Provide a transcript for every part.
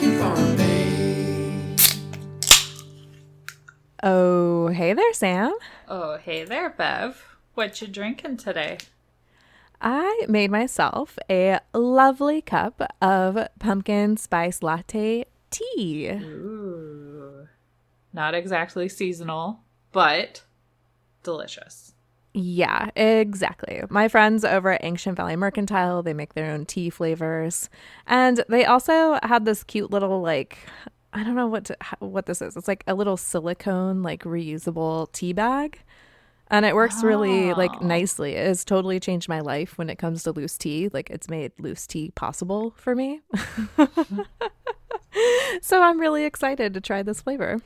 and farm things. Oh, hey there, Sam. Oh, hey there, Bev. What you drinking today? I made myself a lovely cup of pumpkin spice latte tea. Ooh. Not exactly seasonal, but delicious. Yeah, exactly. My friends over at Ancient Valley Mercantile, they make their own tea flavors. And they also had this cute little, like, I don't know what this is. It's like a little silicone, like reusable tea bag. And it works really like nicely. It has totally changed my life when it comes to loose tea. Like it's made loose tea possible for me. So I'm really excited to try this flavor.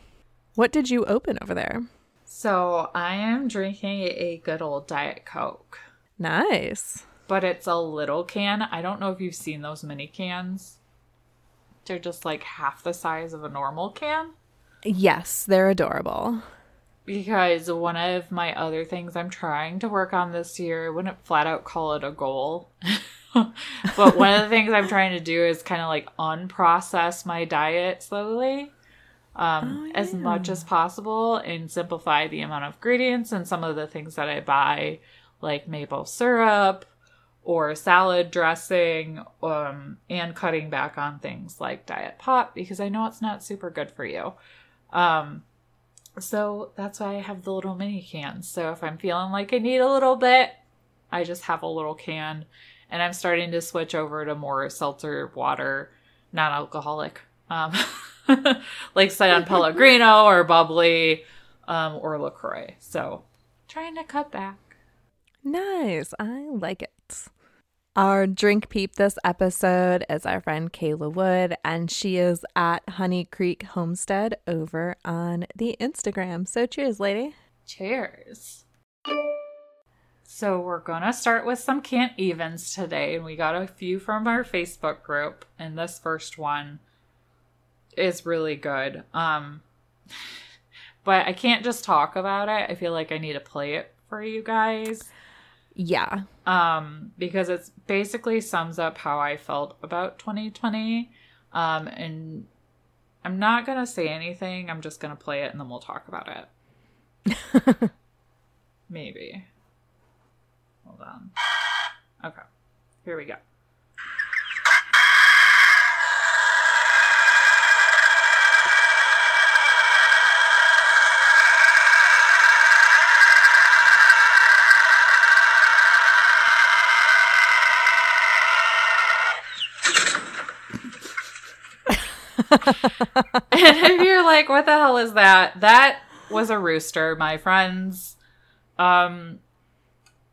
What did you open over there? So I am drinking a good old Diet Coke. Nice. But it's a little can. I don't know if you've seen those mini cans. They're just like half the size of a normal can. Yes, they're adorable. Because one of my other things I'm trying to work on this year, I wouldn't flat out call it a goal. But one of the things I'm trying to do is kind of like unprocess my diet slowly as much as possible and simplify the amount of ingredients and some of the things that I buy, like maple syrup or salad dressing, and cutting back on things like diet pop, because I know it's not super good for you. So that's why I have the little mini cans. So if I'm feeling like I need a little bit, I just have a little can. And I'm starting to switch over to more seltzer water, non-alcoholic, like San Pellegrino or Bubbly or LaCroix. So trying to cut back. Nice. I like it. Our drink peep this episode is our friend Kayla Wood, and she is at Honey Creek Homestead over on the Instagram. So cheers, lady. Cheers. So we're going to start with some can't evens today, and we got a few from our Facebook group, and this first one is really good. But I can't just talk about it. I feel like I need to play it for you guys. Yeah. Because it's basically sums up how I felt about 2020. And I'm not going to say anything. I'm just going to play it and then we'll talk about it. Maybe. Hold on. Okay. Here we go. And if you're like, what the hell is that? That was a rooster, my friends.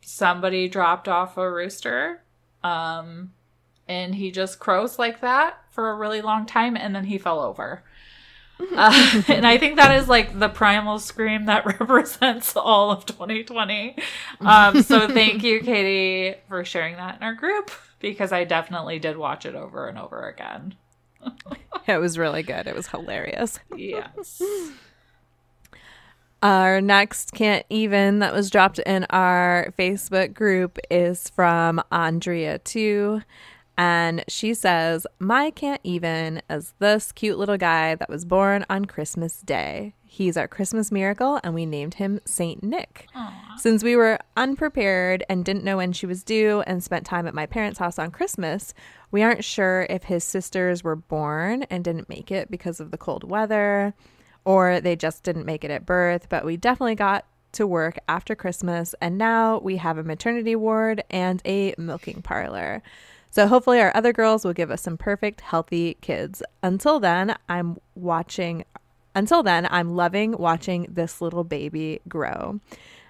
Somebody dropped off a rooster. And he just crows like that for a really long time. And then he fell over. And I think that is like the primal scream that represents all of 2020. So thank you, Katie, for sharing that in our group. Because I definitely did watch it over and over again. It was really good. It was hilarious. Yes. Our next can't even that was dropped in our Facebook group is from Andrea too. And she says, my can't even is this cute little guy that was born on Christmas Day. He's our Christmas miracle, and we named him Saint Nick. Aww. Since we were unprepared and didn't know when she was due and spent time at my parents' house on Christmas, we aren't sure if his sisters were born and didn't make it because of the cold weather, or they just didn't make it at birth, but we definitely got to work after Christmas, and now we have a maternity ward and a milking parlor. So hopefully our other girls will give us some perfect, healthy kids. Until then, I'm loving watching this little baby grow.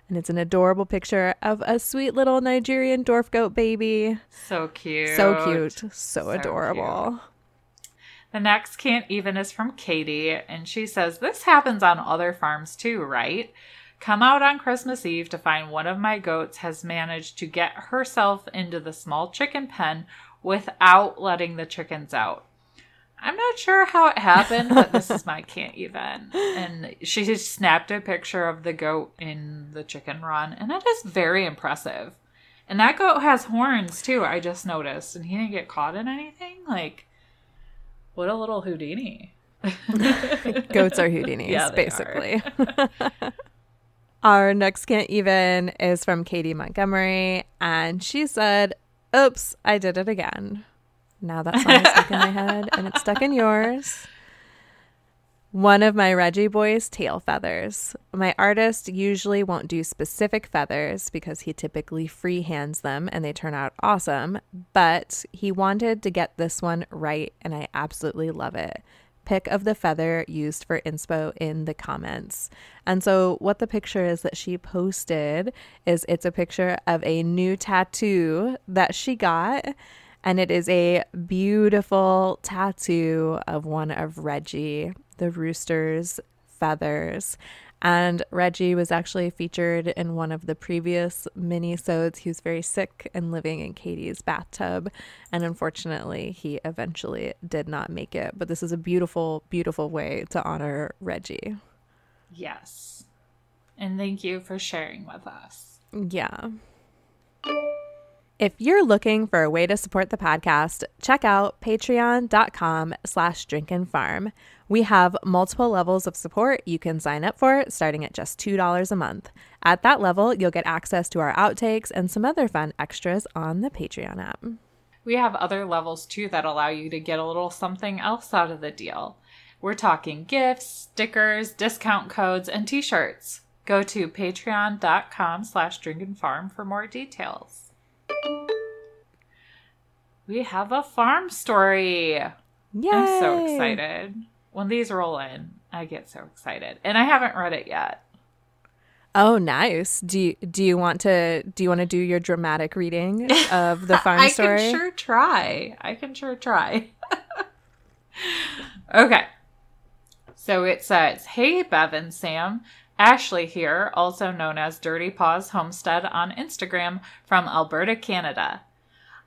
And it's an adorable picture of a sweet little Nigerian dwarf goat baby. So cute. So cute. So adorable. Cute. The next can't even is from Katie. And she says, this happens on other farms too, right? come out on Christmas Eve to find one of my goats has managed to get herself into the small chicken pen without letting the chickens out. I'm not sure how it happened, but this is my can't even. And she just snapped a picture of the goat in the chicken run, and that is very impressive. And that goat has horns, too, I just noticed. And he didn't get caught in anything. Like, what a little Houdini. Goats are Houdinis, yeah, basically. Are. Our next can't even is from Katie Montgomery, and she said, oops, I did it again. Now that song is stuck in my head, and it's stuck in yours. One of my Reggie boy's tail feathers. My artist usually won't do specific feathers because he typically freehands them and they turn out awesome, but he wanted to get this one right, and I absolutely love it. Pic of the feather used for inspo in the comments. And so what the picture is that she posted is it's a picture of a new tattoo that she got, and it is a beautiful tattoo of one of Reggie, the rooster's feathers. And Reggie was actually featured in one of the previous mini-sodes. He was very sick and living in Katie's bathtub. And unfortunately, he eventually did not make it. But this is a beautiful, beautiful way to honor Reggie. Yes. And thank you for sharing with us. Yeah. If you're looking for a way to support the podcast, check out patreon.com/drinkandfarm. We have multiple levels of support you can sign up for, starting at just $2 a month. At that level, you'll get access to our outtakes and some other fun extras on the Patreon app. We have other levels, too, that allow you to get a little something else out of the deal. We're talking gifts, stickers, discount codes, and t-shirts. Go to patreon.com/drinkandfarm for more details. We have a farm story. Yay! I'm so excited. When these roll in, I get so excited. And I haven't read it yet. Oh, nice. Do you want to do your dramatic reading of the farm story? I can sure try. Okay. So it says, "Hey, Bev and Sam. Ashley here, also known as Dirty Paws Homestead on Instagram, from Alberta, Canada.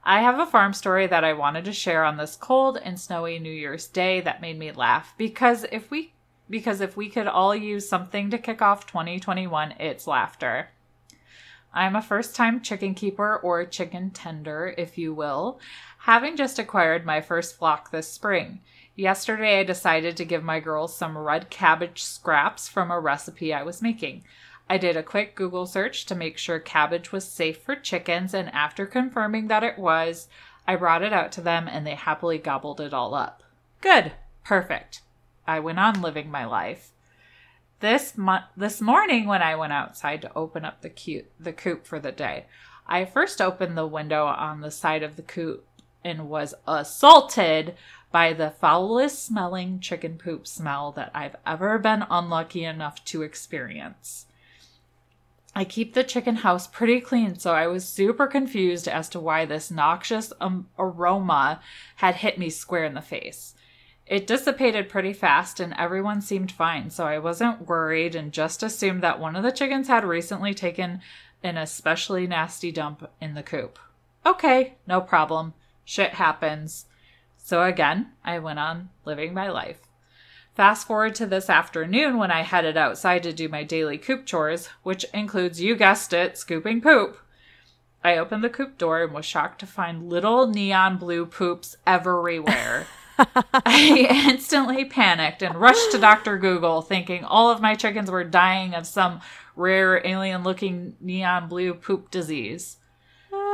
I have a farm story that I wanted to share on this cold and snowy New Year's Day that made me laugh, because if we could all use something to kick off 2021, it's laughter. I'm a first-time chicken keeper, or chicken tender, if you will, having just acquired my first flock this spring. Yesterday, I decided to give my girls some red cabbage scraps from a recipe I was making. I did a quick Google search to make sure cabbage was safe for chickens, and after confirming that it was, I brought it out to them and they happily gobbled it all up. Good. Perfect. I went on living my life. This morning, when I went outside to open up the coop for the day, I first opened the window on the side of the coop and was assaulted by the foulest smelling chicken poop smell that I've ever been unlucky enough to experience. I keep the chicken house pretty clean, so I was super confused as to why this noxious aroma had hit me square in the face. It dissipated pretty fast and everyone seemed fine, so I wasn't worried and just assumed that one of the chickens had recently taken an especially nasty dump in the coop. Okay, no problem. Shit happens. So again, I went on living my life. Fast forward to this afternoon when I headed outside to do my daily coop chores, which includes, you guessed it, scooping poop. I opened the coop door and was shocked to find little neon blue poops everywhere. I instantly panicked and rushed to Dr. Google, thinking all of my chickens were dying of some rare alien-looking neon blue poop disease.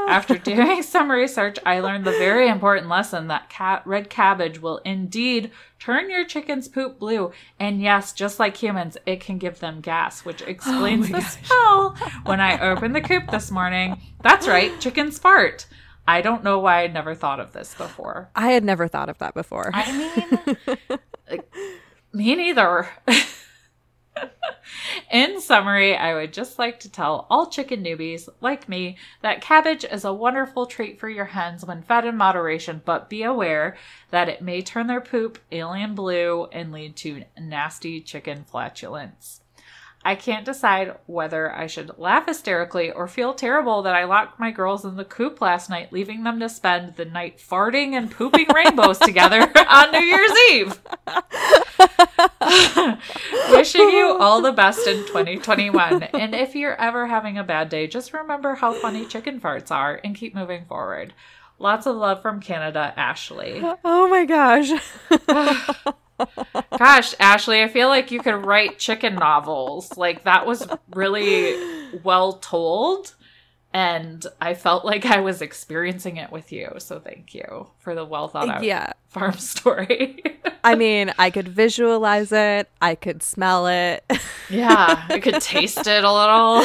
After doing some research, I learned the very important lesson that red cabbage will indeed turn your chicken's poop blue. And yes, just like humans, it can give them gas, which explains the smell when I opened the coop this morning. That's right, chickens fart. I don't know why I'd never thought of this before. I had never thought of that before. I mean, me neither. In summary, I would just like to tell all chicken newbies like me that cabbage is a wonderful treat for your hens when fed in moderation, but be aware that it may turn their poop alien blue and lead to nasty chicken flatulence. I can't decide whether I should laugh hysterically or feel terrible that I locked my girls in the coop last night, leaving them to spend the night farting and pooping rainbows together on New Year's Eve. Wishing you all the best in 2021. And if you're ever having a bad day, just remember how funny chicken farts are and keep moving forward. Lots of love from Canada, Ashley. Oh my gosh. Gosh, Ashley, I feel like you could write chicken novels. Like, that was really well told, and I felt like I was experiencing it with you. So thank you for the well thought out farm story. I mean, I could visualize it. I could smell it. Yeah, I could taste it a little.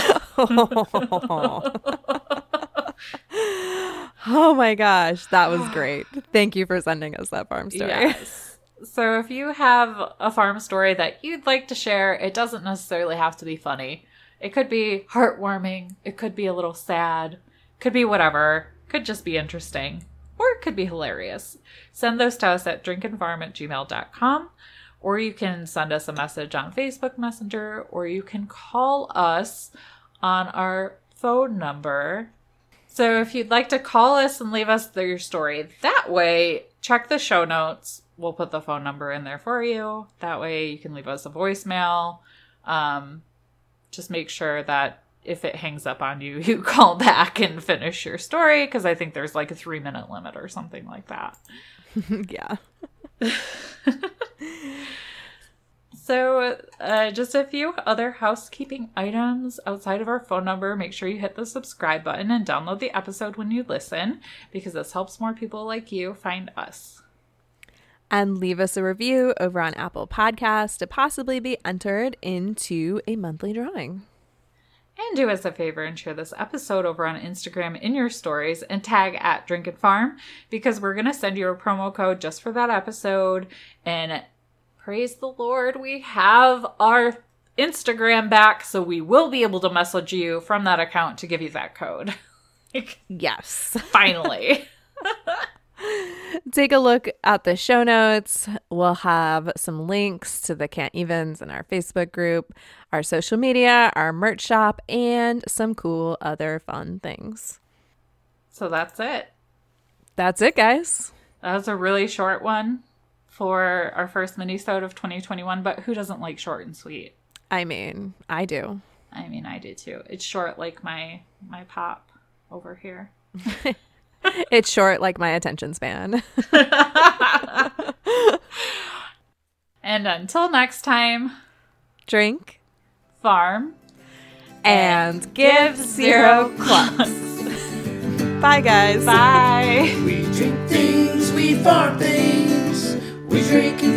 Oh my gosh, that was great. Thank you for sending us that farm story. Yes. So if you have a farm story that you'd like to share, it doesn't necessarily have to be funny. It could be heartwarming. It could be a little sad. It could be whatever. It could just be interesting. Or it could be hilarious. Send those to us at drinkandfarm@gmail.com. Or you can send us a message on Facebook Messenger. Or you can call us on our phone number. So if you'd like to call us and leave us your story that way, check the show notes. We'll put the phone number in there for you. That way you can leave us a voicemail. Just make sure that if it hangs up on you, you call back and finish your story, because I think there's like a 3-minute limit or something like that. Yeah. So just a few other housekeeping items outside of our phone number. Make sure you hit the subscribe button and download the episode when you listen, because this helps more people like you find us. And leave us a review over on Apple Podcasts to possibly be entered into a monthly drawing. And do us a favor and share this episode over on Instagram in your stories and tag at Drink and Farm, because we're going to send you a promo code just for that episode. And praise the Lord, we have our Instagram back, so we will be able to message you from that account to give you that code. Yes. Finally. Take a look at the show notes. We'll have some links to the Can't Evens in our Facebook group, our social media, our merch shop, and some cool other fun things. So that's it. That's it, guys. That was a really short one for our first minisode of 2021, but who doesn't like short and sweet? I mean, I do. I mean, I do too. It's short like my pop over here. It's short like my attention span. And until next time, drink, farm, and give zero clucks. Bye, guys. Bye. We drink things, we farm things, we drink and